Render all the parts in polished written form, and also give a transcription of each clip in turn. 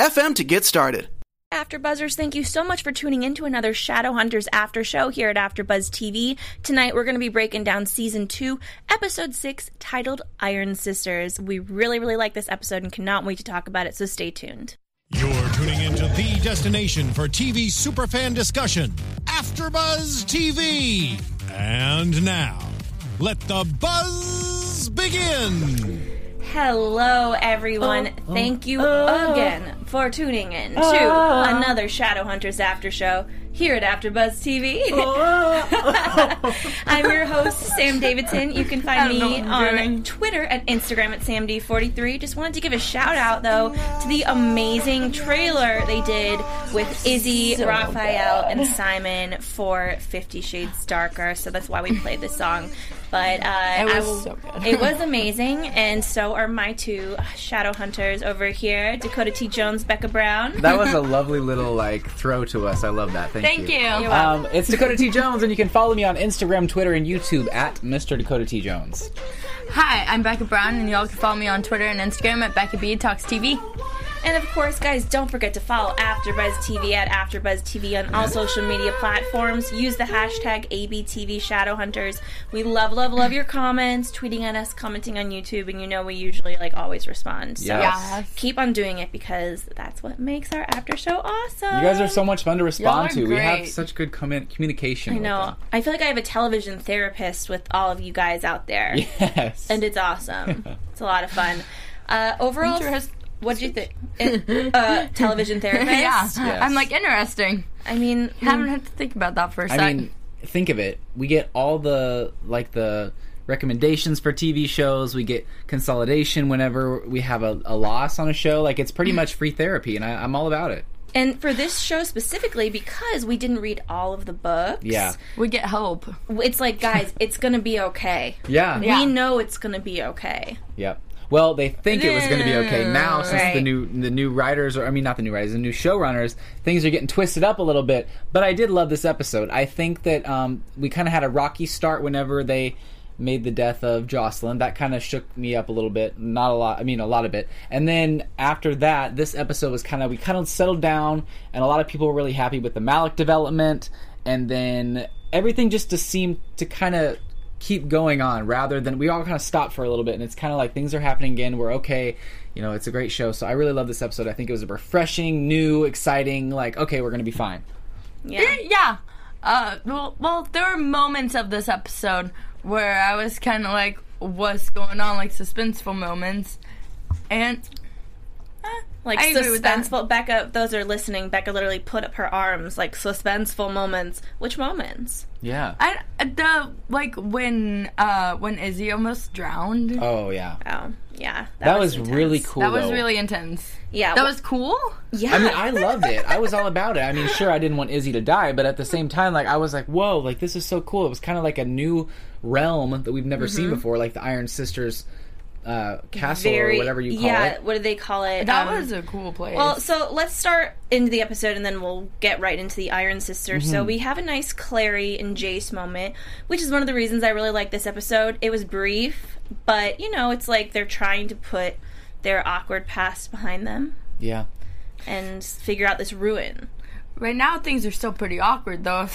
to get started. AfterBuzzers, thank you so much for tuning in to another Shadowhunters After Show here at AfterBuzz TV. Tonight, we're going to be breaking down Season 2, Episode 6, titled Iron Sisters. We really like this episode and cannot wait to talk about it, so stay tuned. You're tuning into the destination for TV superfan discussion, AfterBuzz TV. And now, let the buzz begin. Hello, everyone. Thank you again for tuning in to another Shadowhunters After Show here at AfterBuzz TV. I'm your host, Sam Davidson. You can find me on Twitter and Instagram at SamD43. Just wanted to give a shout out, though, to the amazing trailer they did with Izzy, Raphael, and Simon for 50 Shades Darker. So that's why we played this song. But it was so good. It was amazing, and so are my two shadow hunters over here, Dakota T. Jones, Becca Brown. That was a lovely little throw to us. I love that. Thank you. It's Dakota T. Jones, and you can follow me on Instagram, Twitter, and YouTube at Mr. Dakota T. Jones. Hi, I'm Becca Brown, and y'all can follow me on Twitter and Instagram at Becca B Talks TV. And of course, guys, don't forget to follow AfterBuzz TV at AfterBuzz TV on all social media platforms. Use the hashtag #ABTVShadowhunters. We love your comments, tweeting at us, commenting on YouTube, and you know we usually always respond. So keep on doing it because that's what makes our after show awesome. You guys are so much fun to respond to. Great. We have such good communication. I know. With them. I feel like I have a television therapist with all of you guys out there. Yes, and it's awesome. It's a lot of fun. Overall. What did you think? Television therapist? Yeah. Yes. I'm interesting. I mean, I haven't had to think about that for a second. I mean, think of it. We get all the, the recommendations for TV shows. We get consolidation whenever we have a loss on a show. It's pretty much free therapy, and I'm all about it. And for this show specifically, because we didn't read all of the books... Yeah. We get hope. It's guys, it's going to be okay. Yeah. We know it's going to be okay. Yep. Well, they think it was going to be okay now since the new writers, the new showrunners, things are getting twisted up a little bit. But I did love this episode. I think that we kind of had a rocky start whenever they made the death of Jocelyn. That kind of shook me up a little bit. Not a lot, a lot of it. And then after that, this episode was we kind of settled down, and a lot of people were really happy with the Malec development. And then everything just seemed to kind of keep going on rather than we all kind of stop for a little bit, and it's kind of things are happening again. We're okay. It's a great show. So I really love this episode. I think it was a refreshing, new, exciting, okay, we're going to be fine. Yeah. Yeah. Well, there were moments of this episode where I was kind of what's going on? Suspenseful moments. And... I agree with that. Becca, those are listening, Becca literally put up her arms, suspenseful moments. Which moments? Yeah. When Izzy almost drowned. Oh, yeah. Oh, yeah. That was really cool, That was really intense. Yeah. That was cool? Yeah. I loved it. I was all about it. Sure, I didn't want Izzy to die, but at the same time, I was whoa, this is so cool. It was kind of a new realm that we've never seen before, the Iron Sisters... castle or whatever you call it. What do they call it? That was a cool place. Well, so let's start into the episode and then we'll get right into the Iron Sisters. So we have a nice Clary and Jace moment, which is one of the reasons I really like this episode. It was brief, but it's they're trying to put their awkward past behind them. Yeah. And figure out this ruin. Right now things are still pretty awkward though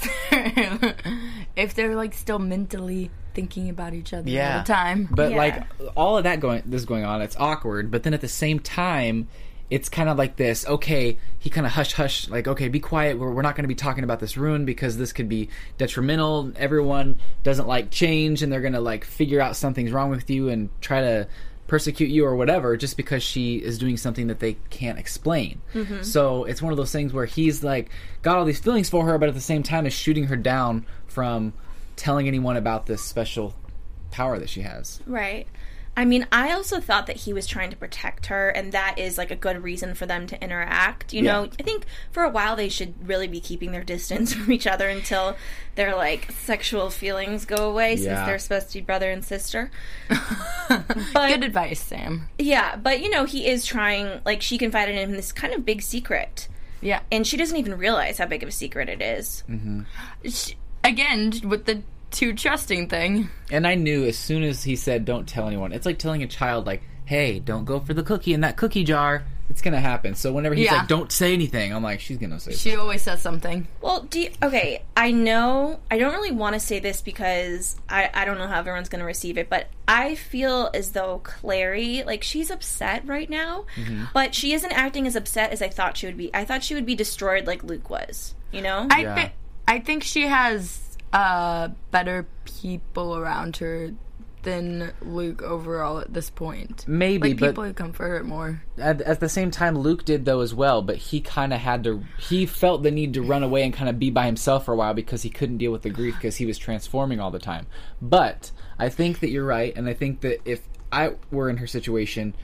if they're still mentally thinking about each other all the time. But all of that going on, it's awkward, but then at the same time it's kind of this, okay, he kind of hush, okay, be quiet, we're not going to be talking about this ruin because this could be detrimental, everyone doesn't like change and they're going to figure out something's wrong with you and try to persecute you or whatever just because she is doing something that they can't explain. So it's one of those things where he's got all these feelings for her but at the same time is shooting her down from telling anyone about this special power that she has. Right. I mean, I also thought that he was trying to protect her, and that is, like, a good reason for them to interact. You know, I think for a while they should really be keeping their distance from each other until their, like, sexual feelings go away, since they're supposed to be brother and sister. But, good advice, Sam. Yeah, but, you know, he is trying, like, she confided in him this kind of big secret. Yeah. And she doesn't even realize how big of a secret it is. Mm-hmm. She, again, with the too trusting thing. And I knew as soon as he said, don't tell anyone, it's like telling a child, like, hey, don't go for the cookie in that cookie jar. It's going to happen. So whenever he's like, don't say anything, I'm like, she's going to say something. She always says something. Well, okay, I know, I don't really want to say this because I don't know how everyone's going to receive it, but I feel as though Clary, like, she's upset right now, but she isn't acting as upset as I thought she would be. I thought she would be destroyed like Luke was, you know? I think she has better people around her than Luke overall at this point. Maybe, like, people who comfort her more. At the same time, Luke did, though, as well, but he kind of had to... He felt the need to run away and kind of be by himself for a while because he couldn't deal with the grief because he was transforming all the time. But I think that you're right, and I think that if I were in her situation,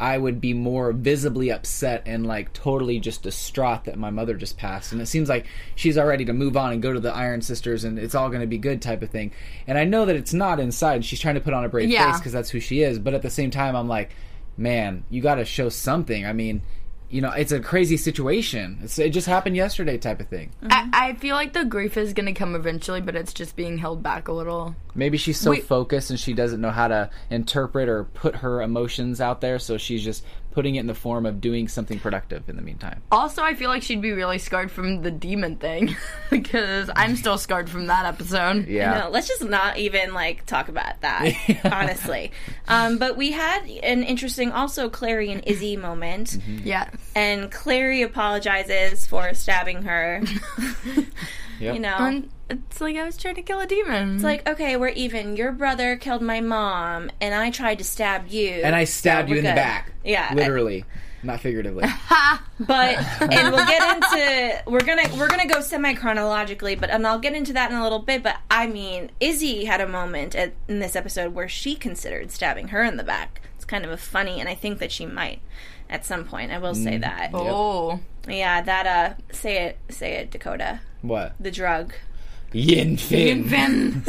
I would be more visibly upset and, like, totally just distraught that my mother just passed. And it seems like she's all ready to move on and go to the Iron Sisters and it's all going to be good type of thing. And I know that it's not inside. She's trying to put on a brave face because that's who she is. But at the same time, I'm like, man, you got to show something. I mean, you know, it's a crazy situation. It just happened yesterday type of thing. Mm-hmm. I feel like the grief is going to come eventually, but it's just being held back a little. Maybe she's so focused and she doesn't know how to interpret or put her emotions out there, so she's just putting it in the form of doing something productive in the meantime. Also, I feel like she'd be really scarred from the demon thing, because I'm still scarred from that episode. Yeah. No, let's just not even, like, talk about that, honestly. But we had an interesting, also, Clary and Izzy moment. Mm-hmm. Yeah. And Clary apologizes for stabbing her. Yep. You know? And it's like, I was trying to kill a demon. It's like, okay, we're even. Your brother killed my mom, and I tried to stab you. And I stabbed you in the back. Yeah. Literally. Not figuratively. But, and we'll get into, we're gonna go semi-chronologically, but, and I'll get into that in a little bit, but, I mean, Izzy had a moment in this episode where she considered stabbing her in the back. It's kind of a funny, and I think that she might at some point. I will say that. Oh. Yeah, that, say it, Dakota. What? The drug. Yin Fen.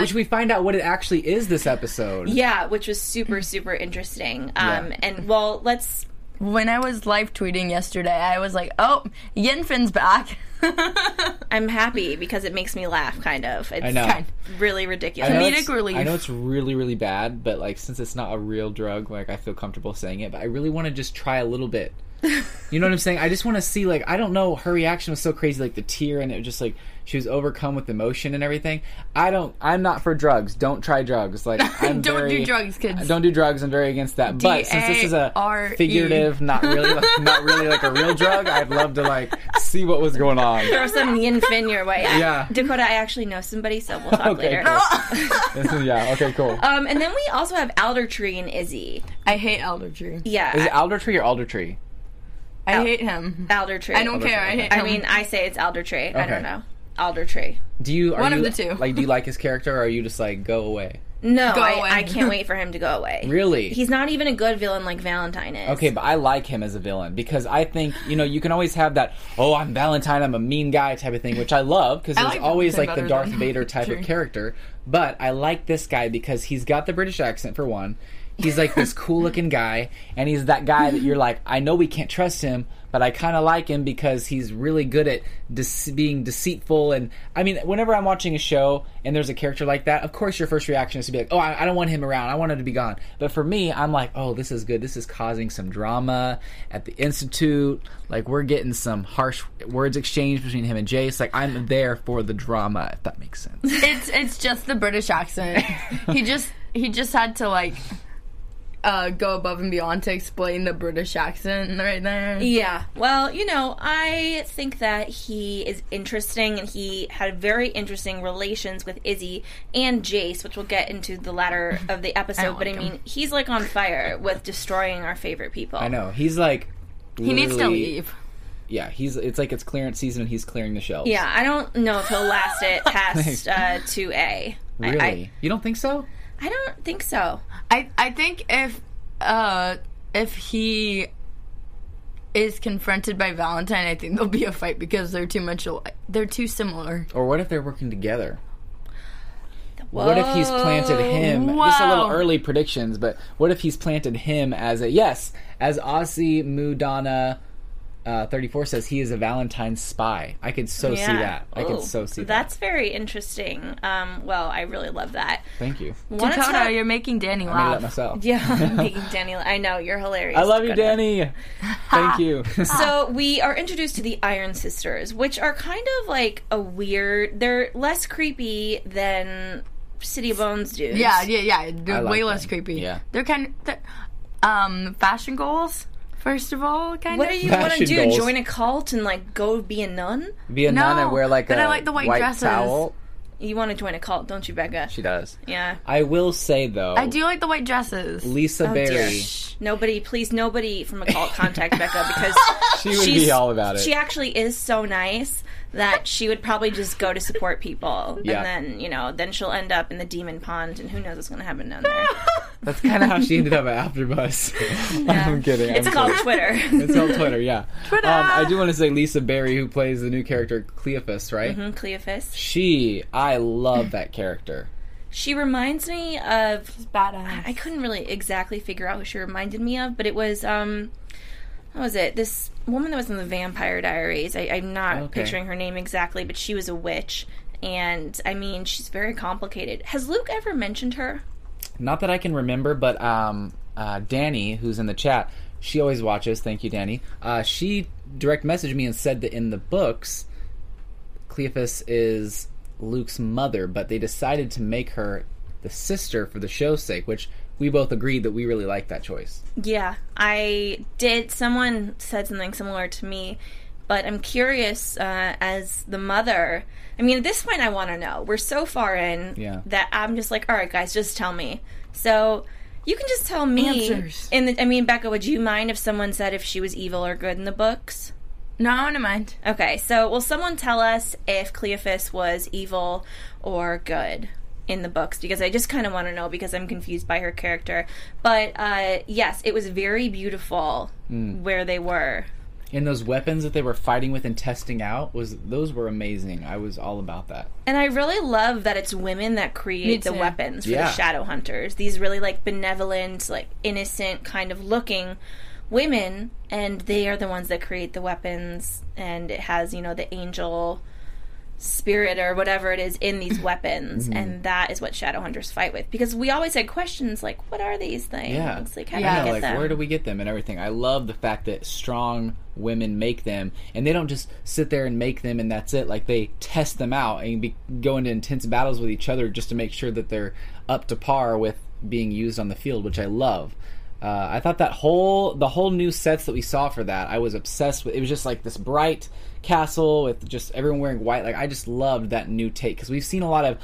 Which we find out what it actually is this episode. Yeah, which was super, super interesting. And, well, let's... When I was live tweeting yesterday, I was like, oh, Yin Fen's back. I'm happy because it makes me laugh, kind of. It's kind of really ridiculous. Comedic relief. I know it's really, really bad, but, like, since it's not a real drug, like, I feel comfortable saying it, but I really want to just try a little bit. You know what I'm saying? I just want to see, like, I don't know, her reaction was so crazy, like, the tear, and it was just, like, she was overcome with emotion and everything. I'm not for drugs. Don't try drugs. Like, do drugs, kids. Don't do drugs. I'm very against that. But since this is a figurative, not really like a real drug, I'd love to, like, see what was going on. Throw some Yin Fen your way. Yeah. Dakota, I actually know somebody, so we'll talk later. Cool. Okay, cool. And then we also have Aldertree and Izzy. I hate Aldertree. Yeah. Is it Aldertree or Aldertree? I hate him. Aldertree. I don't care. I hate him. I mean, I say it's Aldertree. Okay. I don't know. Aldertree. One of the two. Like, do you like his character, or are you just like, go away? No, I can't wait for him to go away. Really? He's not even a good villain like Valentine is. Okay, but I like him as a villain because I think, you know, you can always have that, oh, I'm Valentine, I'm a mean guy type of thing, which I love because he's always like the Darth Vader type of character. But I like this guy because he's got the British accent, for one. He's like this cool-looking guy, and he's that guy that you're like, I know we can't trust him, but I kind of like him because he's really good at being deceitful. And I mean, whenever I'm watching a show and there's a character like that, of course your first reaction is to be like, oh, I don't want him around. I want him to be gone. But for me, I'm like, oh, this is good. This is causing some drama at the Institute. Like, we're getting some harsh words exchanged between him and Jace. Like, I'm there for the drama, if that makes sense. It's just the British accent. He just had to, like... go above and beyond to explain the British accent right there. Yeah. Well, you know, I think that he is interesting, and he had very interesting relations with Izzy and Jace, which we'll get into the latter of the episode. I mean, he's, like, on fire with destroying our favorite people. I know. He's, like... He needs to leave. Yeah, it's like it's clearance season, and he's clearing the shelves. Yeah, I don't know if he'll last it past 2A. Really? You don't think so? I don't think so. I think if he is confronted by Valentine, I think there'll be a fight because they're too much alike. They're too similar. Or what if they're working together? Whoa. What if he's planted him? Wow. Just a little early predictions, but what if he's planted him as Aussie Mudana 34 says he is a Valentine spy. I could so see that. I could so see that. That's very interesting. Well, I really love that. Thank you. Dakota, you're making Danny laugh. I made that myself. Yeah, I'm making Danny laugh. I know, you're hilarious. I love you, Danny. Thank you. So we are introduced to the Iron Sisters, which are kind of like a weird... They're less creepy than City of Bones dudes. Yeah. They're way less creepy. Yeah. They're kind of... fashion goals... First of all, kind of. What do you want to do? Goals. Join a cult and, like, go be a nun? Be a nun and wear, like, I like the white dresses. Towel? You want to join a cult, don't you, Becca? She does. Yeah. I will say, though. I do like the white dresses. Lisa Berry. Nobody from a cult contact Becca because she would be all about it. She actually is so nice that she would probably just go to support people. Yeah. And then, then she'll end up in the demon pond and who knows what's going to happen down there. That's kind of how she ended up at AfterBuzz. Yeah. I'm kidding. It's called Twitter. It's called Twitter, yeah. Twitter! I do want to say Lisa Berry, who plays the new character Cleophas, right? Mm-hmm, Cleophas. I love that character. She reminds me of... She's badass. I couldn't really exactly figure out who she reminded me of, but it was... What was it? This woman that was in the Vampire Diaries. I'm not picturing her name exactly, but she was a witch. And, I mean, she's very complicated. Has Luke ever mentioned her? Not that I can remember, but Danny, who's in the chat, she always watches. Thank you, Danny. She direct messaged me and said that in the books, Cleophas is Luke's mother, but they decided to make her the sister for the show's sake, which... We both agreed that we really liked that choice. Yeah, I did. Someone said something similar to me, but I'm curious as the mother. I mean, at this point, I want to know. We're so far in that I'm just like, all right, guys, just tell me. So you can just tell me. Answers. Becca, would you mind if someone said if she was evil or good in the books? No, I wouldn't mind. Okay, so will someone tell us if Cleophas was evil or good in the books, because I just kind of want to know because I'm confused by her character. But yes, it was very beautiful where they were. And those weapons that they were fighting with and testing out, those were amazing. I was all about that. And I really love that it's women that create the weapons for the Shadowhunters. These really like benevolent, like innocent kind of looking women, and they are the ones that create the weapons. And it has, the angel spirit or whatever it is in these weapons, and that is what Shadowhunters fight with, because we always had questions like, what are these things? Yeah. Like, how do we get them? Where do we get them and everything? I love the fact that strong women make them, and they don't just sit there and make them and that's it. Like, they test them out and go into intense battles with each other just to make sure that they're up to par with being used on the field, which I love. I thought that the whole new sets that we saw for that, I was obsessed with. It was just like this bright castle with just everyone wearing white. Like, I just loved that new take, because we've seen a lot of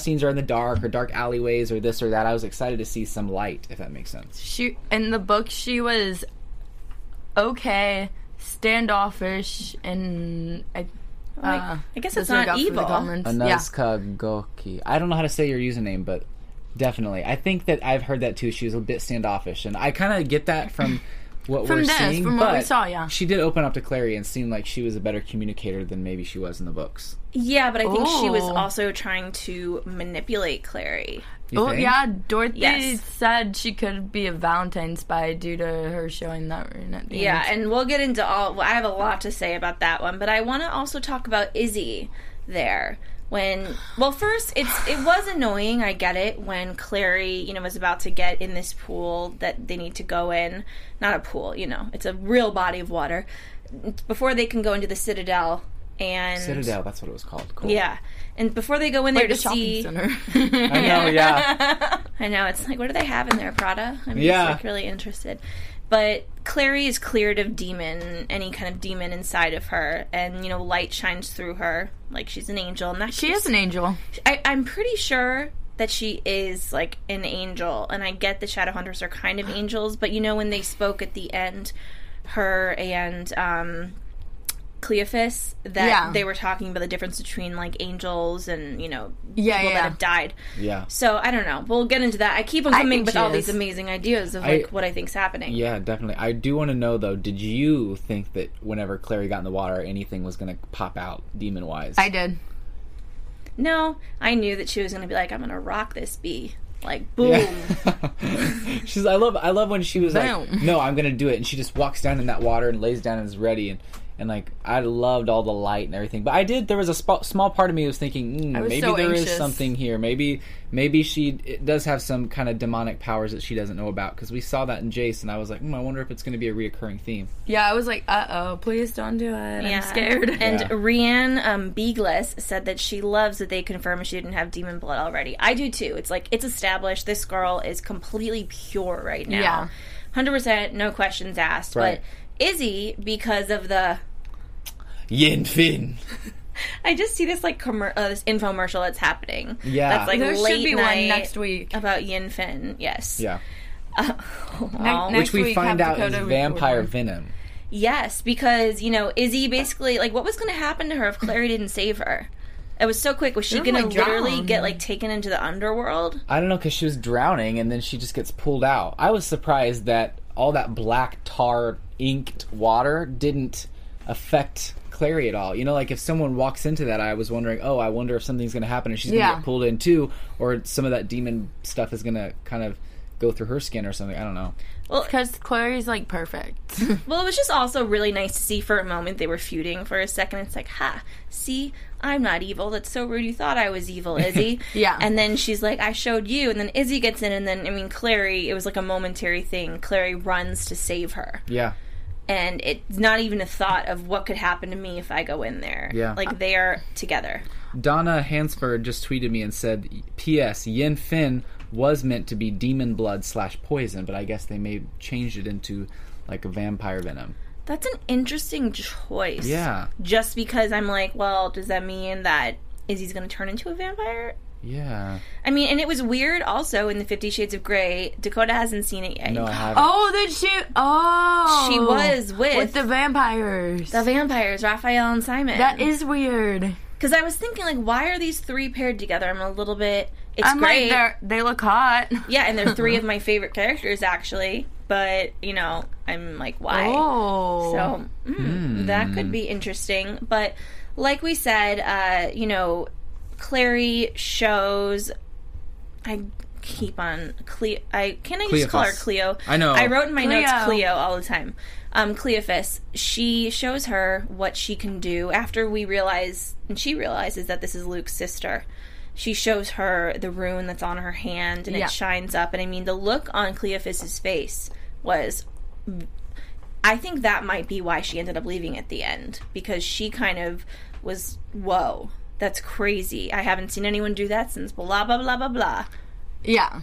scenes are in the dark or dark alleyways or this or that. I was excited to see some light, if that makes sense. In the book, she was standoffish, and I guess it's not evil. Anazkagoki. I don't know how to say your username, but. Definitely. I think that I've heard that too. She was a bit standoffish, and I kind of get that from what seeing. From what we saw, yeah. She did open up to Clary and seemed like she was a better communicator than maybe she was in the books. Yeah, but I think she was also trying to manipulate Clary. Yeah. Dorothy said she could be a Valentine spy due to her showing that ring at the end. And we'll get into I have a lot to say about that one, but I want to also talk about Izzy there. First, it was annoying, I get it, when Clary, was about to get in this pool that they need to go in. Not a pool, it's a real body of water. Before they can go into the Citadel, that's what it was called. Cool. Yeah. And before they go in there to see... Shopping center. I know, yeah. I know, it's like, what do they have in there, Prada? I'm just really interested. But Clary is cleared of any kind of demon inside of her. And, light shines through her like she's an angel. And she is an angel. I'm pretty sure that she is, like, an angel. And I get the Shadowhunters are kind of angels. But, when they spoke at the end, her and Cleophas that they were talking about the difference between, like, angels and, you know, people that have died. Yeah. So, I don't know. We'll get into that. I keep on coming with all these amazing ideas of, like, what I think's happening. Yeah, definitely. I do want to know, though, did you think that whenever Clary got in the water, anything was going to pop out demon-wise? I did. No. I knew that she was going to be like, I'm going to rock this bee. Like, boom. Yeah. She's I love when she was like, no, I'm going to do it. And she just walks down in that water and lays down and is ready. And like, I loved all the light and everything. But I did, there was a small part of me was thinking, maybe so there anxious. Is something here. Maybe she does have some kind of demonic powers that she doesn't know about. Because we saw that in Jace, and I was like, I wonder if it's going to be a reoccurring theme. Yeah, I was like, uh-oh, please don't do it. Yeah. I'm scared. And Rianne Beagles said that she loves that they confirmed she didn't have demon blood already. I do, too. It's like, it's established. This girl is completely pure right now. Yeah. 100%, no questions asked. Right. But Izzy, because of the Yin Fen. I just see this like this infomercial that's happening. Yeah, that's like there late should be one next week about Yin Fen. Yes. Yeah. Which we find out is vampire venom. Yes, because you know Izzy basically like what was going to happen to her if Clary didn't save her. It was so quick. Was she going to literally get like taken into the underworld? I don't know because she was drowning and then she just gets pulled out. I was surprised that all that black tar inked water didn't affect Clary at all. You know, like if someone walks into that, I was wondering, I wonder if something's going to happen and she's going to get pulled in too, or some of that demon stuff is going to kind of go through her skin or something. I don't know. Well, because Clary's like perfect. Well, it was just also really nice to see for a moment they were feuding for a second. It's like, ha, see, I'm not evil. That's so rude. You thought I was evil, Izzy. Yeah. And then she's like, I showed you. And then Izzy gets in and then, Clary, it was like a momentary thing. Clary runs to save her. Yeah. And it's not even a thought of what could happen to me if I go in there. Yeah. Like, they are together. Donna Hansford just tweeted me and said, P.S. Yin Fen was meant to be demon blood / poison, but I guess they may have changed it into, like, a vampire venom. That's an interesting choice. Yeah. Just because I'm like, well, does that mean that Izzy's going to turn into a vampire? Yeah. I mean, and it was weird also in the 50 Shades of Grey. Dakota hasn't seen it yet. No, I haven't. Oh, then she was with the vampires. The vampires, Raphael and Simon. That is weird. Because I was thinking, like, why are these three paired together? I'm a little bit... I'm great. Like, they look hot. Yeah, and they're three of my favorite characters, actually. But, you know, I'm like, why? Oh. So, that could be interesting. But, like we said, you know... Clary shows... Cleophas. Just call her Cleo? I know. I wrote in my notes Cleo all the time. Cleophas. She shows her what she can do after we realize... And she realizes that this is Luke's sister. She shows her the rune that's on her hand, and it shines up. And, the look on Cleophas's face was... I think that might be why she ended up leaving at the end. Because she kind of was, whoa... That's crazy. I haven't seen anyone do that since blah, blah, blah, blah, blah. Yeah.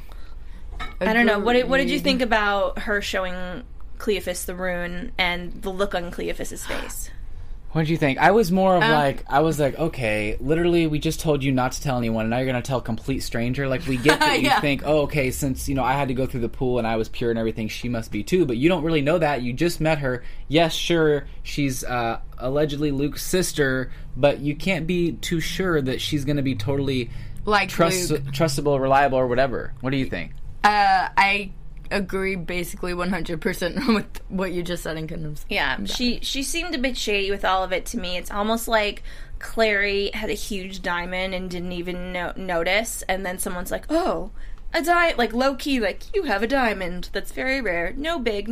I don't know. What did you think about her showing Cleophas the rune and the look on Cleophas's face? What did you think? I was more of okay, literally we just told you not to tell anyone, and now you're going to tell a complete stranger? Like, we get that you think, okay, since, I had to go through the pool and I was pure and everything, she must be too, but you don't really know that. You just met her. Yes, sure, she's allegedly Luke's sister, but you can't be too sure that she's going to be totally like trustable, reliable, or whatever. What do you think? I agree basically 100% with what you just said in condoms. Yeah, she seemed a bit shady with all of it to me. It's almost like Clary had a huge diamond and didn't even notice, and then someone's like, oh, a diamond, like low-key, like, you have a diamond. That's very rare. No big.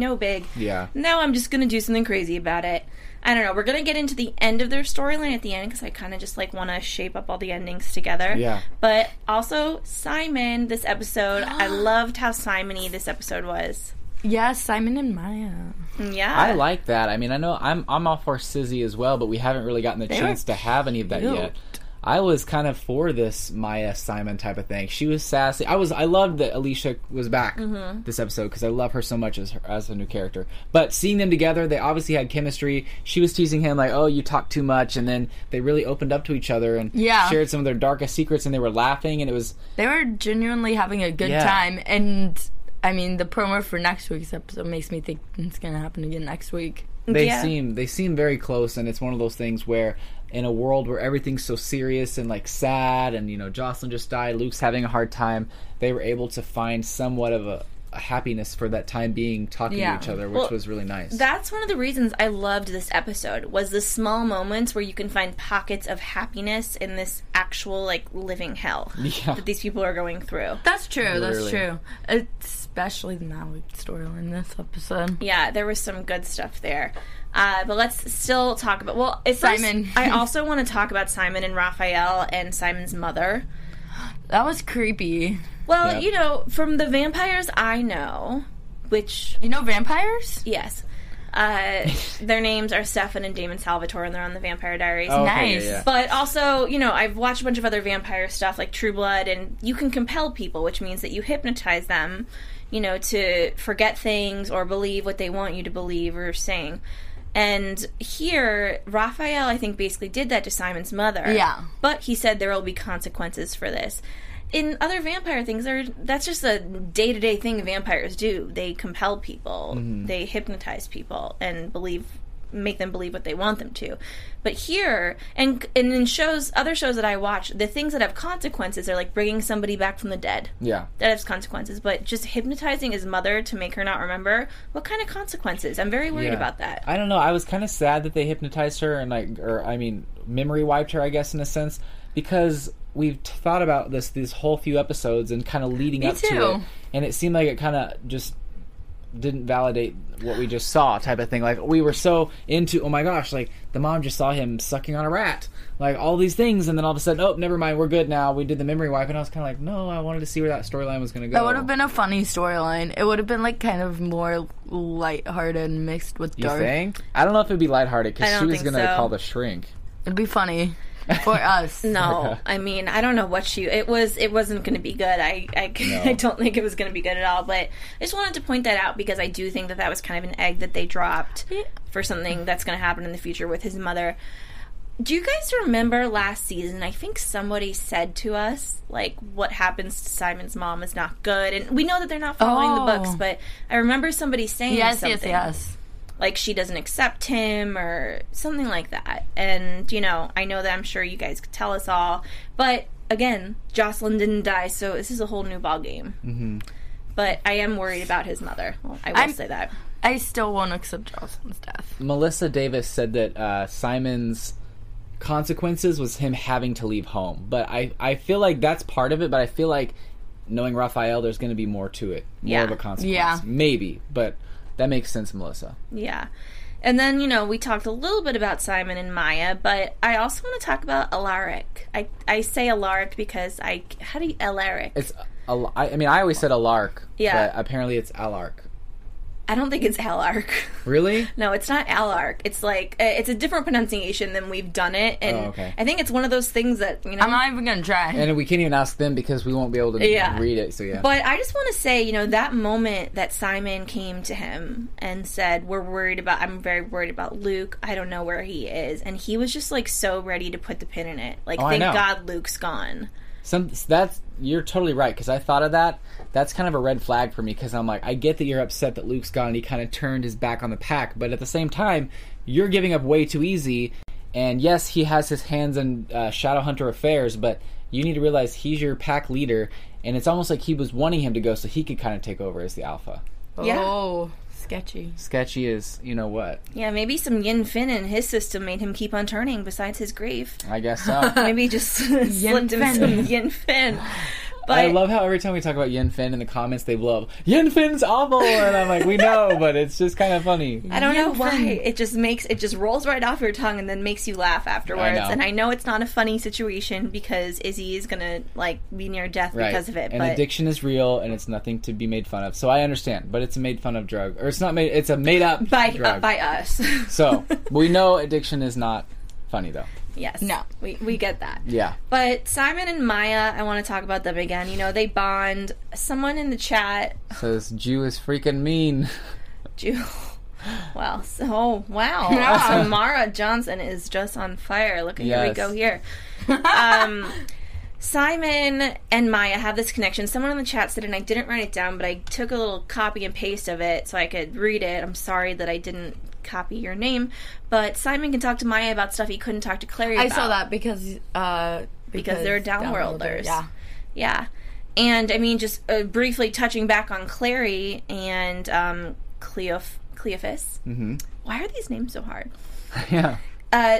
Yeah. Now I'm just going to do something crazy about it. I don't know. We're going to get into the end of their storyline at the end because I kind of just, like, want to shape up all the endings together. Yeah. But also, Simon, this episode, I loved how Simon-y this episode was. Yeah, Simon and Maya. Yeah. I like that. I know I'm all for Sizzy as well, but we haven't really gotten the chance to have any of that yet. I was kind of for this Maya Simon type of thing. She was sassy. I loved that Alicia was back this episode because I love her so much as a new character. But seeing them together, they obviously had chemistry. She was teasing him like, "Oh, you talk too much," and then they really opened up to each other and shared some of their darkest secrets. And they were laughing, and it was they were genuinely having a good time. And the promo for next week's episode makes me think it's going to happen again next week. They seem very close, and it's one of those things where in a world where everything's so serious and like sad, and you know, Jocelyn just died, Luke's having a hard time, they were able to find somewhat of a happiness for that time being, talking to each other, which was really nice. That's one of the reasons I loved this episode, was the small moments where you can find pockets of happiness in this actual like living hell that these people are going through. That's true. Literally. That's true. Especially the Malec storyline in this episode. Yeah, there was some good stuff there. But let's still talk about... Well, Simon. First, I also want to talk about Simon and Raphael and Simon's mother. That was creepy. Well, you know, from the vampires I know, which... You know vampires? Yes. Their names are Stefan and Damon Salvatore, and they're on the Vampire Diaries. Oh, nice. Okay, yeah. But also, you know, I've watched a bunch of other vampire stuff, like True Blood, and you can compel people, which means that you hypnotize them, you know, to forget things or believe what they want you to believe or saying. And here, Raphael, I think, basically did that to Simon's mother. Yeah. But he said there will be consequences for this. In other vampire things, that's just a day-to-day thing vampires do. They compel people. Mm-hmm. They hypnotize people and make them believe what they want them to. But here, and in other shows that I watch, the things that have consequences are like bringing somebody back from the dead. Yeah. That has consequences. But just hypnotizing his mother to make her not remember, what kind of consequences? I'm very worried about that. I don't know. I was kind of sad that they hypnotized her and memory wiped her, I guess, in a sense, because... We've thought about these whole few episodes and kind of leading up to it, and it seemed like it kind of just didn't validate what we just saw, type of thing. Like, we were so into, oh my gosh, like, the mom just saw him sucking on a rat, like, all these things, and then all of a sudden, oh, never mind, we're good now, we did the memory wipe, and I was kind of like, no, I wanted to see where that storyline was going to go. That would have been a funny storyline. It would have been, like, kind of more lighthearted mixed with dark. You think? I don't know if it would be lighthearted, because she was going to call the shrink. It'd be funny. For us. No. I mean, I don't know what it wasn't going to be good. I don't think it was going to be good at all, but I just wanted to point that out because I do think that was kind of an egg that they dropped for something that's going to happen in the future with his mother. Do you guys remember last season, I think somebody said to us, like, what happens to Simon's mom is not good, and we know that they're not following the books, but I remember somebody saying something. Yes. Like, she doesn't accept him or something like that. And, you know, I know that I'm sure you guys could tell us all. But, again, Jocelyn didn't die, so this is a whole new ballgame. Mm-hmm. But I am worried about his mother. Well, I will say that. I still won't accept Jocelyn's death. Melissa Davis said that Simon's consequences was him having to leave home. But I feel like that's part of it, but I feel like knowing Raphael, there's going to be more to it. More of a consequence. Yeah. Maybe, but... That makes sense, Melissa. Yeah. And then, you know, we talked a little bit about Simon and Maya, but I also want to talk about Alaric. I say Alaric because how do you... Alaric? It's... I always said Alark. Yeah. But apparently it's Alark. I don't think it's Alark. Really? No, it's not Alark. It's like... It's a different pronunciation than we've done it. And okay. I think it's one of those things that, you know... I'm not even going to try. And we can't even ask them because we won't be able to read it, so yeah. But I just want to say, you know, that moment that Simon came to him and said, I'm very worried about Luke. I don't know where he is. And he was just, like, so ready to put the pin in it. Like, thank God Luke's gone. You're totally right, because I thought of that. That's kind of a red flag for me, because I'm like, I get that you're upset that Luke's gone and he kind of turned his back on the pack, but at the same time, you're giving up way too easy, and yes, he has his hands in Shadowhunter affairs, but you need to realize he's your pack leader, and it's almost like he was wanting him to go so he could kind of take over as the alpha. Yeah. Oh, sketchy. Sketchy is, you know what. Yeah, maybe some Yin Fen in his system made him keep on turning besides his grave. I guess so. Maybe just slipped him some Yin Fen. But I love how every time we talk about Yin Fen in the comments, they blow up, Yin Fen's awful, and I'm like, we know, but it's just kind of funny. I don't know why. It just rolls right off your tongue and then makes you laugh afterwards. And I know it's not a funny situation because Izzy is gonna be near death because of it. And addiction is real, and it's nothing to be made fun of. So I understand, but it's a made fun of drug, or it's not made. It's a made up drug by us. So we know addiction is not funny though. Yes. No. We get that. Yeah. But Simon and Maya, I want to talk about them again. You know, they bond. Someone in the chat says, Jew is freaking mean. Jew. Well, so, wow. Yeah. Samara Johnson is just on fire. Look at here we go here. Simon and Maya have this connection. Someone in the chat said, and I didn't write it down, but I took a little copy and paste of it so I could read it. I'm sorry that I didn't copy your name, but Simon can talk to Maya about stuff he couldn't talk to Clary about. I saw that because they're downworlders. Yeah. And, I mean, just briefly touching back on Clary and Cleophas. Mm-hmm. Why are these names so hard? Yeah.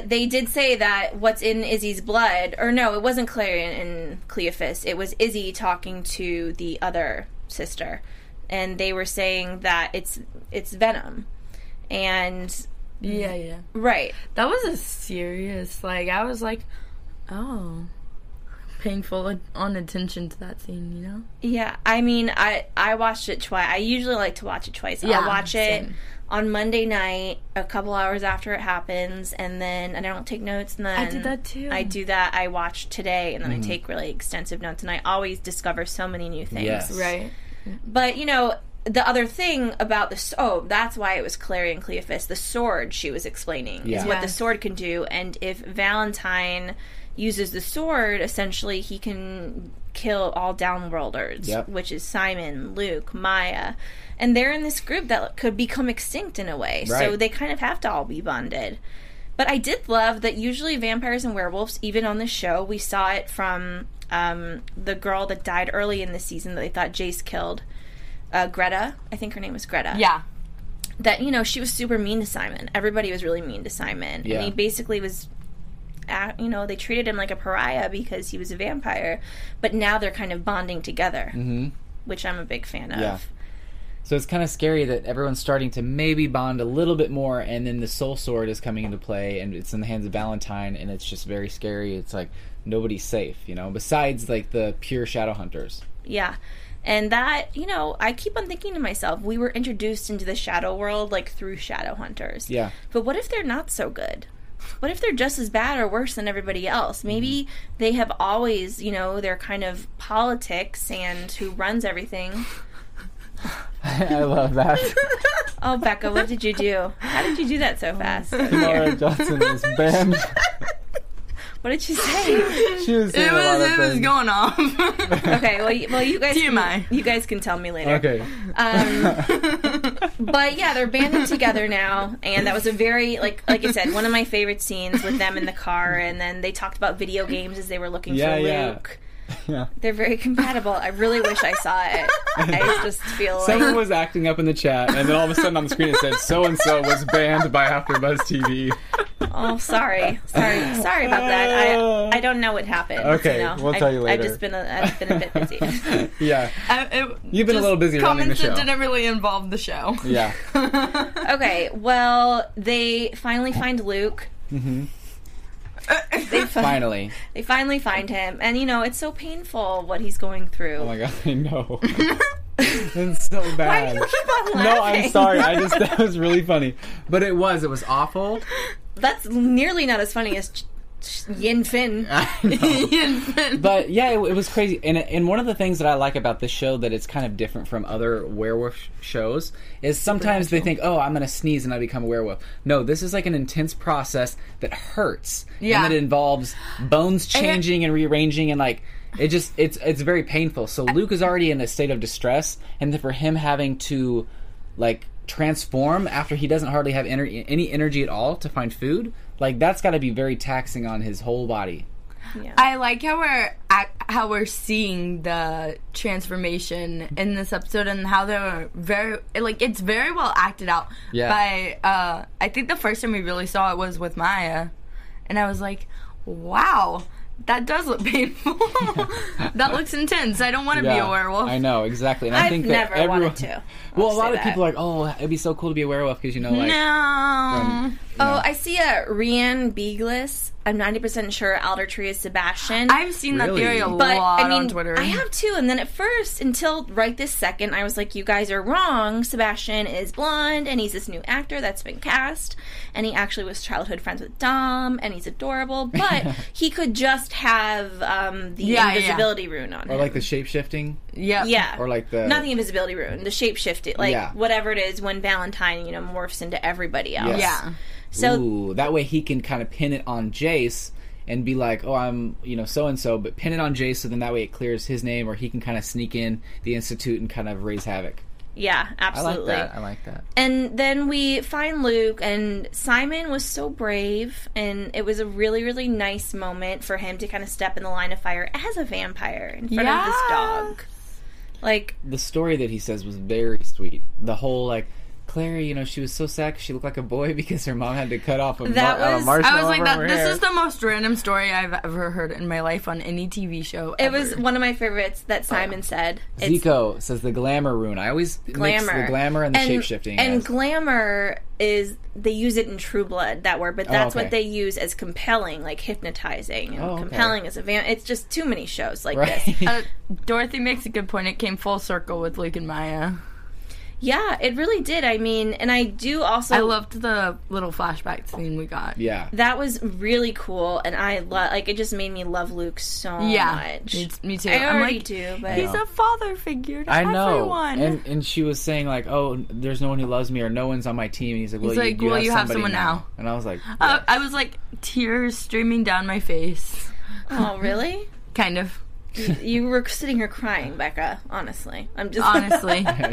They did say that what's in Izzy's blood, or no, it wasn't Clary and Cleophas. It was Izzy talking to the other sister. And they were saying that it's venom. And... Yeah. Right. That was a serious, I was like, oh... paying full on attention to that scene, you know? Yeah, I mean, I watched it twice. I usually like to watch it twice. Yeah, I'll watch it on Monday night, a couple hours after it happens, and I don't take notes, and then... I did that, too. I do that. I watch today, and then I take really extensive notes, and I always discover so many new things. Yes. Right. But, you know, the other thing about the... Oh, that's why it was Clary and Cleophas. The sword she was explaining is what the sword can do, and if Valentine... uses the sword, essentially he can kill all downworlders, which is Simon, Luke, Maya, and they're in this group that could become extinct in a way, so they kind of have to all be bonded. But I did love that usually vampires and werewolves, even on the show, we saw it from the girl that died early in the season that they thought Jace killed, Greta, I think her name was Greta. Yeah. That, you know, she was super mean to Simon. Everybody was really mean to Simon. Yeah. And he basically was... you know, they treated him like a pariah because he was a vampire, but now they're kind of bonding together, which I'm a big fan of. Yeah. So it's kind of scary that everyone's starting to maybe bond a little bit more, and then the soul sword is coming into play, and it's in the hands of Valentine, and it's just very scary. It's like nobody's safe, you know, besides like the pure Shadowhunters. Yeah. And that, you know, I keep on thinking to myself, we were introduced into the shadow world like through Shadowhunters. Yeah. But what if they're not so good? What if they're just as bad or worse than everybody else? Maybe they have always, you know, their kind of politics and who runs everything. I love that. Oh, Becca, what did you do? How did you do that so fast? Laura Johnson is banned. What did she say? She was saying it was going off. Okay, well, you guys TMI. You guys can tell me later. Okay. But yeah, they're banded together now, and that was a very like I said, one of my favorite scenes with them in the car, and then they talked about video games as they were looking for Luke. Yeah. They're very compatible. I really wish I saw it. I just feel like... Someone was acting up in the chat, and then all of a sudden on the screen it said, so-and-so was banned by AfterBuzz TV. Oh, sorry. Sorry about that. I don't know what happened. Okay, you know? We'll tell you later. I've been a bit busy. Yeah. You've been a little busy running the show. Comments that didn't really involve the show. Yeah. Okay, well, they finally find Luke. Mm-hmm. They finally find him, and you know it's so painful what he's going through. Oh my god, I know. It's so bad. Why do you keep on laughing? No, I'm sorry. That was really funny, but it was awful. That's nearly not as funny as Yin Fen. Yin Fen. But yeah, it was crazy, and one of the things that I like about this show that it's kind of different from other werewolf shows is sometimes they think, oh, I'm gonna sneeze and I become a werewolf. No, this is like an intense process that hurts, and that involves bones changing and rearranging, and like it just it's very painful. So Luke is already in a state of distress, and for him having to like transform after he doesn't hardly have any energy at all to find food. Like, that's got to be very taxing on his whole body. Yeah. I like how we're seeing the transformation in this episode and how they're very... Like, it's very well acted out. Yeah. By, I think the first time we really saw it was with Maya. And I was like, wow, that does look painful. That looks intense. I don't want to be a werewolf. I know, exactly. And I think that never wanted to. Well, a lot of people are like, oh, it'd be so cool to be a werewolf because, you know, like... No... Oh, I see a Rian Beagles. I'm 90% sure Aldertree is Sebastian. I've seen that theory a lot on Twitter. I have too. And then at first, until right this second, I was like, you guys are wrong. Sebastian is blonde, and he's this new actor that's been cast. And he actually was childhood friends with Dom, and he's adorable. But he could just have the invisibility rune on him. Or like the shape-shifting. Yeah. Yeah. Or like the... Not the invisibility rune. The shape-shifting. Like whatever it is when Valentine, you know, morphs into everybody else. Yes. Yeah. So, ooh, that way he can kind of pin it on Jace and be like, oh, I'm, you know, so-and-so, but pin it on Jace so then that way it clears his name, or he can kind of sneak in the Institute and kind of raise havoc. Yeah, absolutely. I like that. And then we find Luke, and Simon was so brave, and it was a really, really nice moment for him to kind of step in the line of fire as a vampire in front of this dog. Like, the story that he says was very sweet. The whole, like, Clary, you know, she was so sad because she looked like a boy because her mom had to cut off a marshmallow. I was like, this is the most random story I've ever heard in my life on any TV show ever. It was one of my favorites that Simon said. Zico says the glamour rune. I always mix the glamour and the shape-shifting. And glamour is, they use it in True Blood, that word, but that's what they use as compelling, like hypnotizing. And compelling as a it's just too many shows like this. Dorothy makes a good point. It came full circle with Luke and Maya. Yeah, it really did. I mean, and I do also... I loved the little flashback scene we got. Yeah. That was really cool, and I love... Like, it just made me love Luke so much. Yeah, me too. I already do, but... He's a father figure to everyone. And she was saying, like, oh, there's no one who loves me, or no one's on my team, and he's like, well, you have someone now. And I was like... Yeah. I was like, tears streaming down my face. Oh, really? Kind of. You were sitting here crying, Becca, honestly.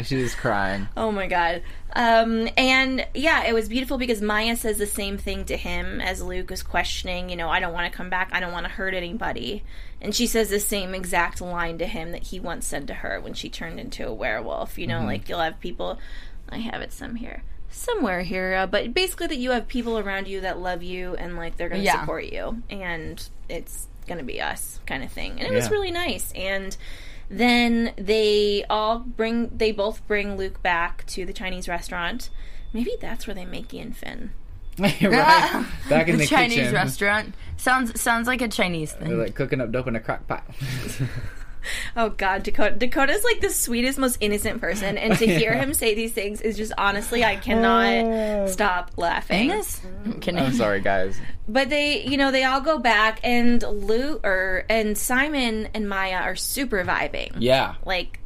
She was crying. Oh, my God. And, yeah, it was beautiful because Maya says the same thing to him as Luke is questioning, you know, I don't want to come back. I don't want to hurt anybody. And she says the same exact line to him that he once said to her when she turned into a werewolf. You know, like, you'll have people. I have it somewhere here. But basically that you have people around you that love you and, like, they're going to support you. And it's going to be us kind of thing, and it was really nice. And then they both bring Luke back to the Chinese restaurant. Maybe that's where they make Yin Fen. Right. Back in the Chinese kitchen. Restaurant sounds like a Chinese thing. They're like cooking up dope in a crock pot. Oh, God, Dakota's, like, the sweetest, most innocent person, and to hear him say these things is just, honestly, I cannot stop laughing. I'm sorry, guys. But they, you know, they all go back, and Simon and Maya are super vibing. Yeah. Like,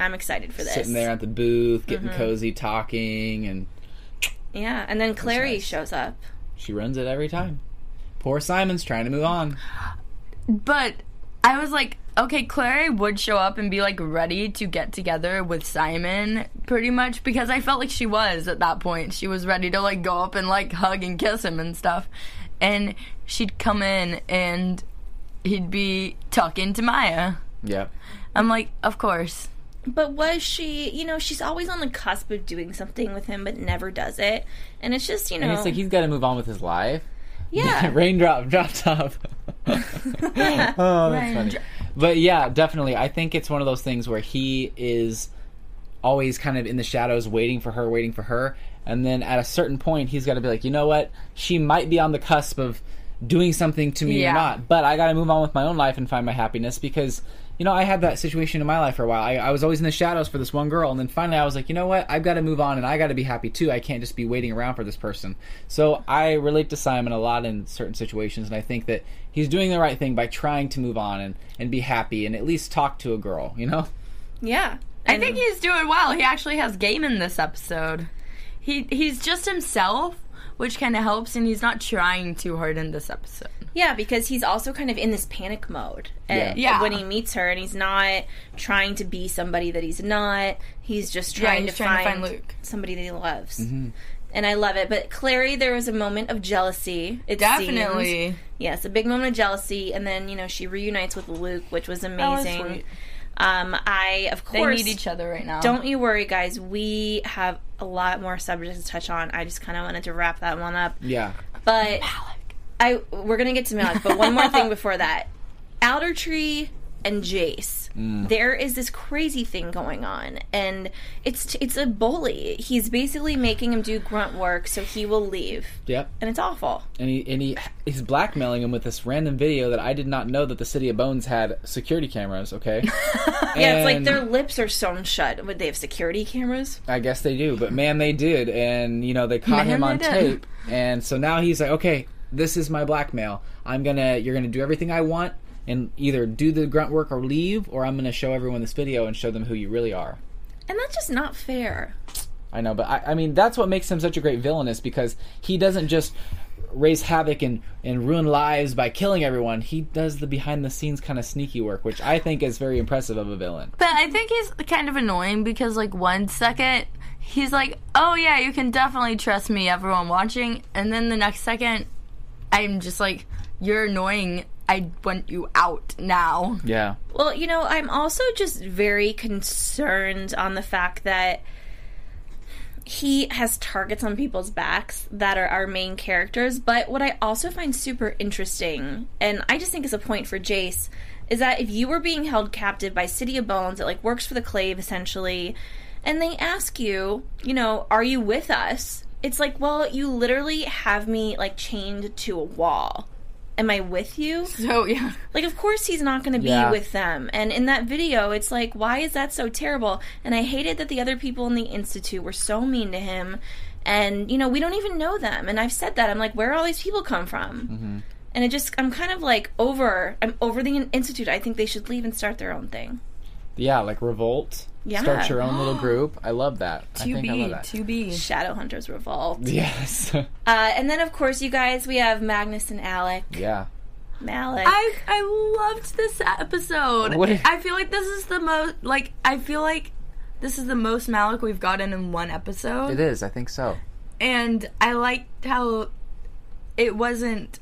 I'm excited for this. Sitting there at the booth, getting cozy, talking, and... Yeah, and then Clary shows up. She runs it every time. Poor Simon's trying to move on. But... I was like, okay, Clary would show up and be, like, ready to get together with Simon, pretty much, because I felt like she was at that point. She was ready to, like, go up and, like, hug and kiss him and stuff. And she'd come in, and he'd be talking to Maya. Yeah. I'm like, of course. But was she, you know, she's always on the cusp of doing something with him, but never does it. And it's just, you know. And it's like, he's got to move on with his life. Yeah. Raindrop, drop top. Oh, that's funny. But yeah, definitely. I think it's one of those things where he is always kind of in the shadows waiting for her. And then at a certain point, he's got to be like, you know what? She might be on the cusp of doing something to me or not. But I got to move on with my own life and find my happiness because, you know, I had that situation in my life for a while. I was always in the shadows for this one girl. And then finally I was like, you know what? I've got to move on and I got to be happy too. I can't just be waiting around for this person. So I relate to Simon a lot in certain situations. And I think that he's doing the right thing by trying to move on and be happy and at least talk to a girl, you know? Yeah. I think he's doing well. He actually has game in this episode. He's just himself, which kind of helps. And he's not trying too hard in this episode. Yeah, because he's also kind of in this panic mode when he meets her, and he's not trying to be somebody that he's not. He's just trying to find Luke, somebody that he loves. Mm-hmm. And I love it. But Clary, there was a moment of jealousy, it definitely seems. Yes, a big moment of jealousy. And then, you know, she reunites with Luke, which was amazing. That was sweet. Of course... They need each other right now. Don't you worry, guys. We have a lot more subjects to touch on. I just kind of wanted to wrap that one up. Yeah. But... we're going to get to Malec, but one more thing before that. Aldertree and Jace. Mm. There is this crazy thing going on, and it's a bully. He's basically making him do grunt work so he will leave. Yep. And it's awful. And he's blackmailing him with this random video that I did not know that the City of Bones had security cameras, okay? Yeah, it's like their lips are sewn shut. Would they have security cameras? I guess they do, but man, they did. And, you know, they caught him on tape. And so now he's like, okay... This is my blackmail. You're gonna do everything I want and either do the grunt work or leave, or I'm gonna show everyone this video and show them who you really are. And that's just not fair. I know, but I mean, that's what makes him such a great villain, is because he doesn't just raise havoc and ruin lives by killing everyone. He does the behind-the-scenes kind of sneaky work, which I think is very impressive of a villain. But I think he's kind of annoying because, like, 1 second, he's like, oh, yeah, you can definitely trust me, everyone watching. And then the next second, I'm just like, you're annoying. I want you out now. Yeah. Well, you know, I'm also just very concerned on the fact that he has targets on people's backs that are our main characters, but what I also find super interesting, and I just think is a point for Jace, is that if you were being held captive by City of Bones, it, like, works for the Clave, essentially, and they ask you, you know, are you with us? It's like, well, you literally have me, like, chained to a wall. Am I with you? So, yeah. Like, of course he's not going to be with them. And in that video, it's like, why is that so terrible? And I hated that the other people in the Institute were so mean to him. And, you know, we don't even know them. And I've said that. I'm like, where all these people come from? Mm-hmm. And it just, I'm kind of like I'm over the Institute. I think they should leave and start their own thing. Yeah, like Revolt. Yeah. Start your own little group. I love that. I love that. Shadowhunters Revolt. Yes. And then, of course, you guys, we have Magnus and Alec. Yeah. Malec. I loved this episode. I feel like this is the most, like, Malec we've gotten in one episode. It is. I think so. And I liked how it wasn't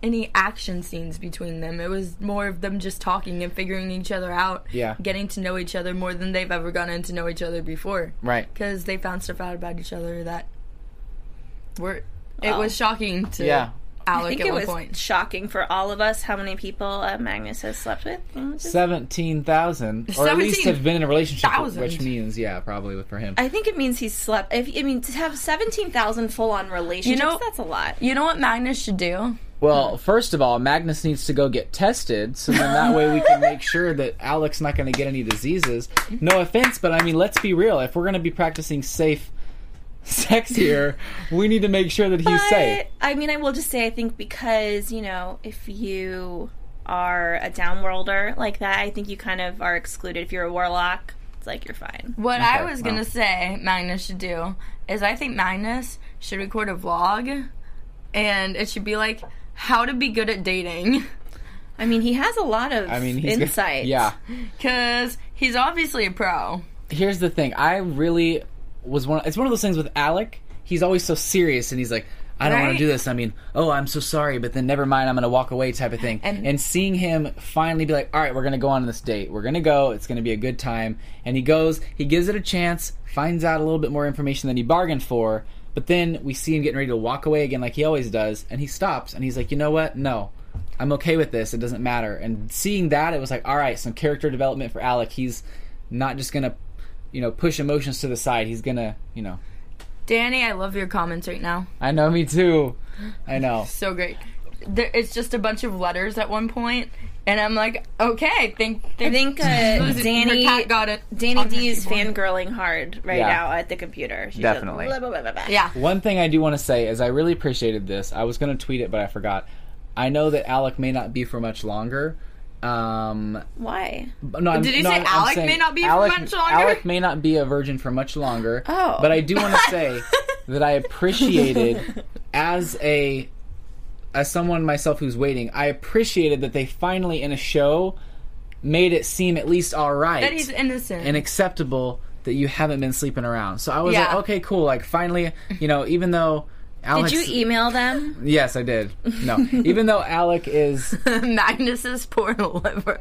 any action scenes between them. It was more of them just talking and figuring each other out, getting to know each other more than they've ever gotten to know each other before. Right. Because they found stuff out about each other that were... Well, it was shocking to Alec at one point. I think it was shocking for all of us how many people Magnus has slept with. 17,000. Or at least have been in a relationship with, which means, probably for him. I think it means he's slept... to have 17,000 full-on relationships, that's a lot. You know what Magnus should do? Well, first of all, Magnus needs to go get tested, so then that way we can make sure that Alec's not going to get any diseases. No offense, but I mean, let's be real. If we're going to be practicing safe sex here, we need to make sure that he's safe. I mean, I will just say, I think because, you know, if you are a downworlder like that, I think you kind of are excluded. If you're a warlock, it's like you're fine. I was going to say Magnus should do is I think Magnus should record a vlog, and it should be like... how to be good at dating. I mean, he has a lot of insight. Because he's obviously a pro. Here's the thing. I really was one... It's one of those things with Alec. He's always so serious, and he's like, I don't want to do this. I mean, oh, I'm so sorry, but then never mind, I'm going to walk away type of thing. And seeing him finally be like, all right, we're going to go on this date. We're going to go. It's going to be a good time. And he goes. He gives it a chance, finds out a little bit more information than he bargained for, but then we see him getting ready to walk away again like he always does, and he stops, and he's like, you know what? No. I'm okay with this. It doesn't matter. And seeing that, it was like, all right, some character development for Alec. He's not just going to, you know, push emotions to the side. He's going to, you know. Danny, I love your comments right now. I know, me too. I know. So great. It's just a bunch of letters at one point, and I'm like, okay, I think Danny D is fangirling hard now at the computer. She definitely. Blah, blah, blah, blah, blah. Yeah. One thing I do want to say is I really appreciated this. I was going to tweet it, but I forgot. I know that Alec may not be for much longer. Why? No, did you say Alec may not be for much longer? Alec may not be a virgin for much longer. Oh. But I do want to say that I appreciated as someone myself who's waiting, I appreciated that they finally, in a show, made it seem at least all right. That he's innocent. And acceptable that you haven't been sleeping around. So I was like, okay, cool. Like, finally, you know, even though Alec... Did you email them? Yes, I did. No. Even though Alec is... Magnus's poor liver.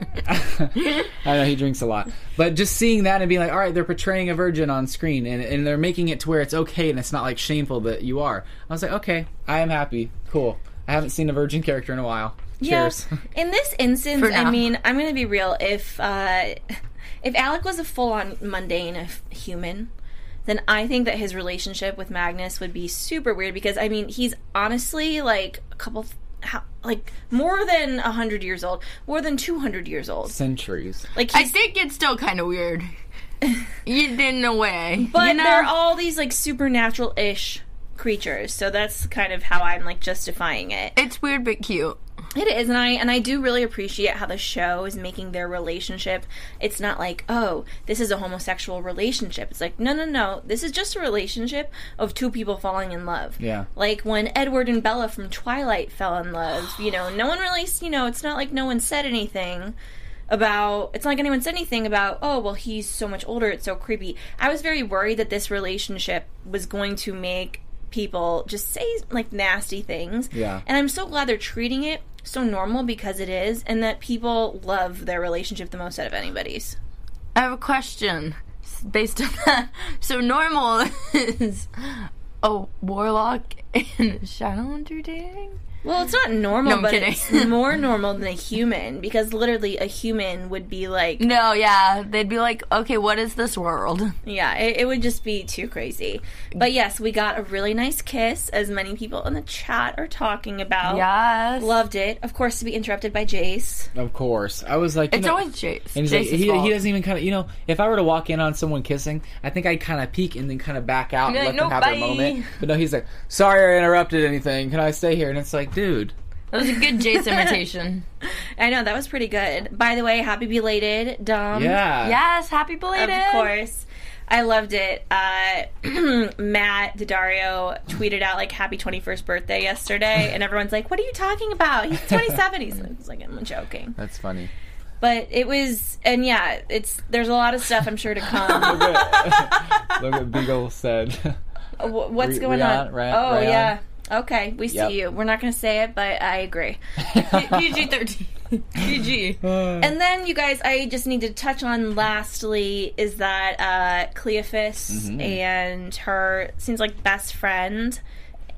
I know, he drinks a lot. But just seeing that and being like, all right, they're portraying a virgin on screen, and they're making it to where it's okay and it's not, like, shameful that you are. I was like, okay, I am happy. Cool. I haven't seen a virgin character in a while. Cheers. Yeah. In this instance, I mean, I'm going to be real. If Alec was a full-on mundane human, then I think that his relationship with Magnus would be super weird because, I mean, he's honestly, like, a couple... more than 100 years old. More than 200 years old. Centuries. Like, I think it's still kind of weird. In a way. But there are all these, like, supernatural-ish creatures, so that's kind of how I'm, like, justifying it. It's weird but cute. It is, and I do really appreciate how the show is making their relationship. It's not like, oh, this is a homosexual relationship. It's like, no, this is just a relationship of two people falling in love. Yeah. Like when Edward and Bella from Twilight fell in love, no one really, it's not like no one said anything about, it's not like anyone said anything about, oh, well, he's so much older, it's so creepy. I was very worried that this relationship was going to make people just say, like, nasty things. Yeah. And I'm so glad they're treating it so normal, because it is, and that people love their relationship the most out of anybody's. I have a question based on that. So normal is a warlock and a Shadowhunter dating? Well, it's not normal, no, but it's more normal than a human, because literally a human would be like... No, yeah, they'd be like, okay, what is this world? Yeah, it would just be too crazy. But yes, we got a really nice kiss, as many people in the chat are talking about. Yes. Loved it. Of course, to be interrupted by Jace. Of course. I was like... It's always Jace. And like, he doesn't even kind of... if I were to walk in on someone kissing, I think I'd kind of peek and then kind of back out and let them have their moment. But no, he's like, sorry I interrupted anything. Can I stay here? And it's like... Dude. That was a good Jace imitation. I know, that was pretty good. By the way, happy belated, Dom. Yeah. Yes, happy belated. Of course. I loved it. Matt Daddario tweeted out, like, happy 21st birthday yesterday, and everyone's like, what are you talking about? He's 27. He's like, I'm joking. That's funny. But it was, and yeah, there's a lot of stuff I'm sure to come. Look what Beagle said. What's going on? Oh, yeah. Okay, we see you. We're not going to say it, but I agree. PG-13. PG. And then, you guys, I just need to touch on, lastly, is that Cleophas and her, seems like, best friend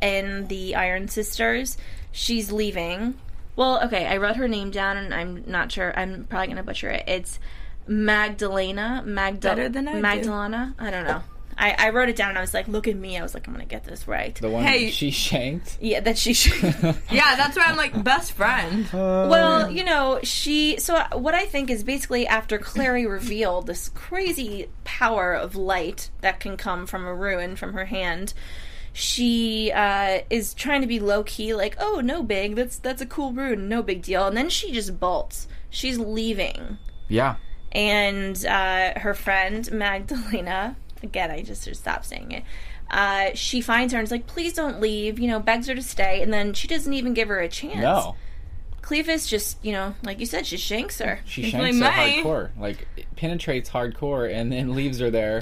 in the Iron Sisters, she's leaving. Well, okay, I wrote her name down, and I'm not sure. I'm probably going to butcher it. It's Magdalena. Better than I Magdalena? Do. I don't know. I wrote it down, and I was like, look at me. I was like, I'm going to get this right. The one that she shanked? Yeah, that she shanked. Yeah, that's why I'm like, best friend. Well, so what I think is basically after Clary revealed this crazy power of light that can come from a ruin from her hand, she is trying to be low-key, like, oh, no big, that's a cool ruin, no big deal. And then she just bolts. She's leaving. Yeah. And her friend, Magdalena... Again, I just stopped saying it. She finds her and is like, please don't leave, begs her to stay. And then she doesn't even give her a chance. No. Cleophas just, like you said, she shanks her. She shanks her hardcore. Like, penetrates hardcore and then leaves her there.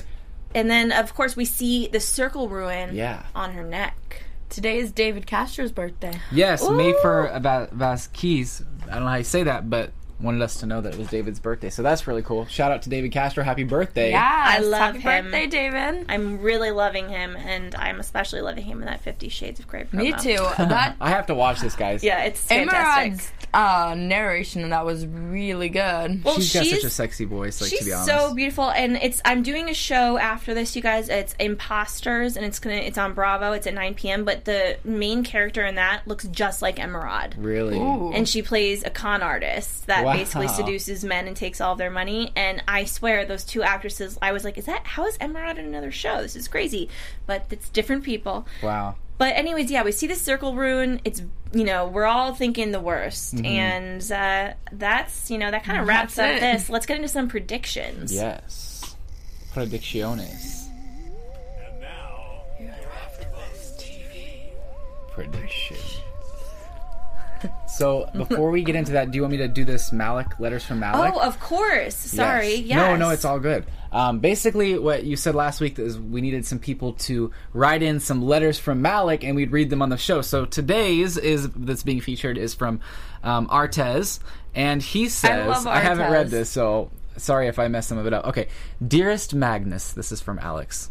And then, of course, we see the circle ruin on her neck. Today is David Castro's birthday. Yes, Mayfer Vasquez. I don't know how you say that, but... wanted us to know that it was David's birthday. So that's really cool. Shout out to David Castro. Happy birthday. Yeah, I love him. Happy birthday, David. I'm really loving him, and I'm especially loving him in that 50 Shades of Grey promo. Me too. I have to watch this, guys. Yeah, it's fantastic. Emerod's narration, and that was really good. Well, she's got such a sexy voice, to be honest. She's so beautiful, and I'm doing a show after this, you guys. It's Imposters, and it's on Bravo. It's at 9 p.m., but the main character in that looks just like Emerald. Really? Ooh. And she plays a con artist that basically seduces men and takes all of their money. And I swear, those two actresses, I was like, how is Emerald in another show? This is crazy. But it's different people. Wow. But anyways, yeah, we see this circle ruin. It's, we're all thinking the worst. Mm-hmm. And that's, that kind of wraps up this. Let's get into some predictions. Yes. Predicciones. And now, you're AfterBuzz TV. Predictions. So, before we get into that, do you want me to do this Malec, letters from Malec? Oh, of course. Sorry. Yes. No, it's all good. Basically, what you said last week is we needed some people to write in some letters from Malec, and we'd read them on the show. So, today's that's being featured is from Artez, and he says... I love Artez. I haven't read this, so sorry if I messed some of it up. Okay. Dearest Magnus, this is from Alex.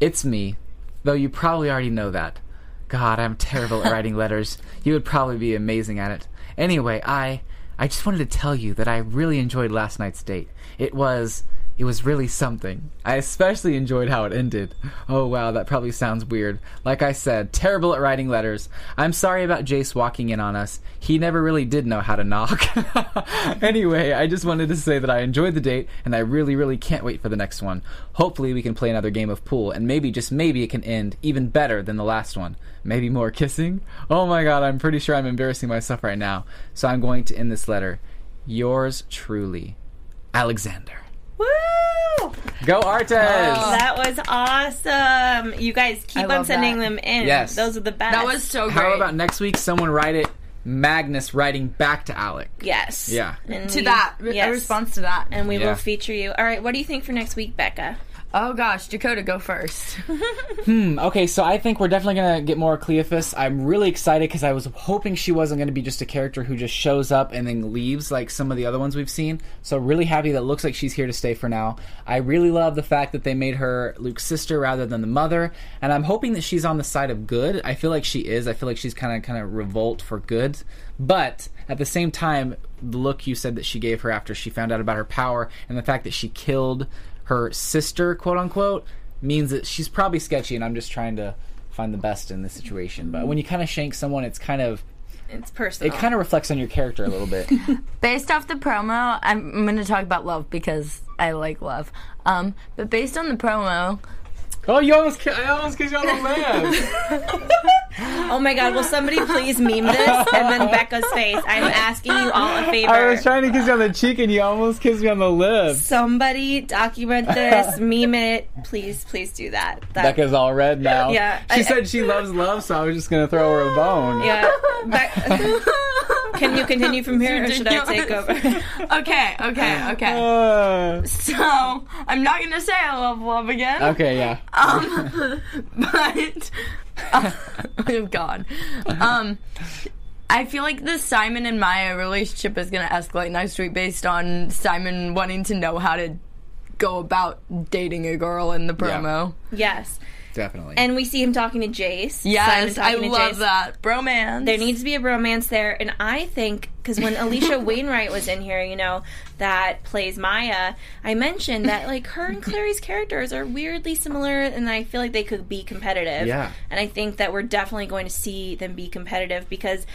It's me, though you probably already know that. God, I'm terrible at writing letters. You would probably be amazing at it. Anyway, I just wanted to tell you that I really enjoyed last night's date. It was It was really something. I especially enjoyed how it ended. Oh wow, that probably sounds weird. Like I said, terrible at writing letters. I'm sorry about Jace walking in on us. He never really did know how to knock. Anyway, I just wanted to say that I enjoyed the date, and I really can't wait for the next one. Hopefully we can play another game of pool, and maybe, just maybe, it can end even better than the last one. Maybe more kissing? Oh my god, I'm pretty sure I'm embarrassing myself right now. So I'm going to end this letter. Yours truly, Alexander. Woo! Go Artes! Oh, that was awesome. You guys keep on sending them in. Yes. Those are the best. That was so great. How about next week someone write it, Magnus writing back to Alec. Yes. Yeah. And to that. Yes. A response to that. And we will feature you. All right, what do you think for next week, Becca? Oh gosh, Dakota, go first. Okay, so I think we're definitely going to get more Cleophas. I'm really excited because I was hoping she wasn't going to be just a character who just shows up and then leaves like some of the other ones we've seen. So really happy that it looks like she's here to stay for now. I really love the fact that they made her Luke's sister rather than the mother. And I'm hoping that she's on the side of good. I feel like she is. I feel like she's kind of revolt for good. But at the same time, the look you said that she gave her after she found out about her power and the fact that she killed her sister, quote-unquote, means that she's probably sketchy, and I'm just trying to find the best in this situation. But when you kind of shank someone, it's kind of... It's personal. It kind of reflects on your character a little bit. Based off the promo, I'm going to talk about love because I like love. But based on the promo... Oh, I almost kissed you on the lamp. Oh my god, will somebody please meme this? And then Becca's face. I'm asking you all a favor. I was trying to kiss you on the cheek and you almost kissed me on the lips. Somebody document this, meme it. Please do that. Becca's all red now. Yeah. She said she loves love, so I was just going to throw her a bone. Yeah. Can you continue from here, or should I take over? Okay. So, I'm not going to say I love love again. Okay, yeah. But... oh, God. I feel like the Simon and Maya relationship is going to escalate next week based on Simon wanting to know how to go about dating a girl in the promo. Yeah. Yes. Definitely. And we see him talking to Jace. Yes, I love that. Bromance. There needs to be a bromance there. And I think, because when Alicia Wainwright was in here, you know, that plays Maya, I mentioned that, like, her and Clary's characters are weirdly similar, and I feel like they could be competitive. Yeah. And I think that we're definitely going to see them be competitive, because...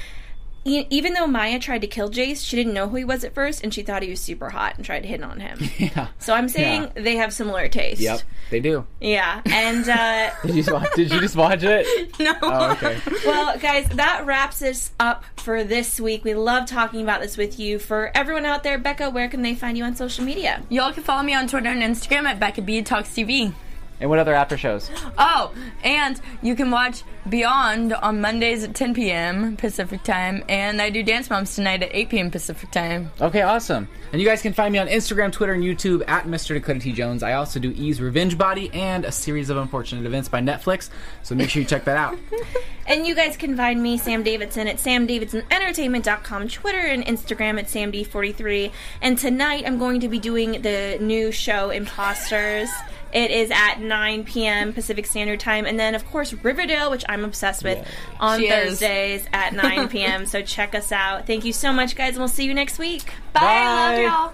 Even though Maya tried to kill Jace, she didn't know who he was at first, and she thought he was super hot and tried to hit on him. Yeah. So I'm saying they have similar taste. Yep, they do. Yeah, and... Did you just watch it? No. Oh, okay. Well, guys, that wraps us up for this week. We love talking about this with you. For everyone out there, Becca, where can they find you on social media? Y'all can follow me on Twitter and Instagram at BeccaBTalksTV. And what other after shows? Oh, and you can watch Beyond on Mondays at 10 p.m. Pacific time. And I do Dance Moms tonight at 8 p.m. Pacific time. Okay, awesome. And you guys can find me on Instagram, Twitter, and YouTube at Mr. Dakota T. Jones. I also do E's Revenge Body and A Series of Unfortunate Events by Netflix. So make sure you check that out. And you guys can find me, Sam Davidson, at samdavidsonentertainment.com, Twitter and Instagram at samd43. And tonight I'm going to be doing the new show, Imposters. It is at 9 p.m. Pacific Standard Time. And then, of course, Riverdale, which I'm obsessed with, on Thursdays at 9 p.m. So check us out. Thank you so much, guys, and we'll see you next week. Bye. Love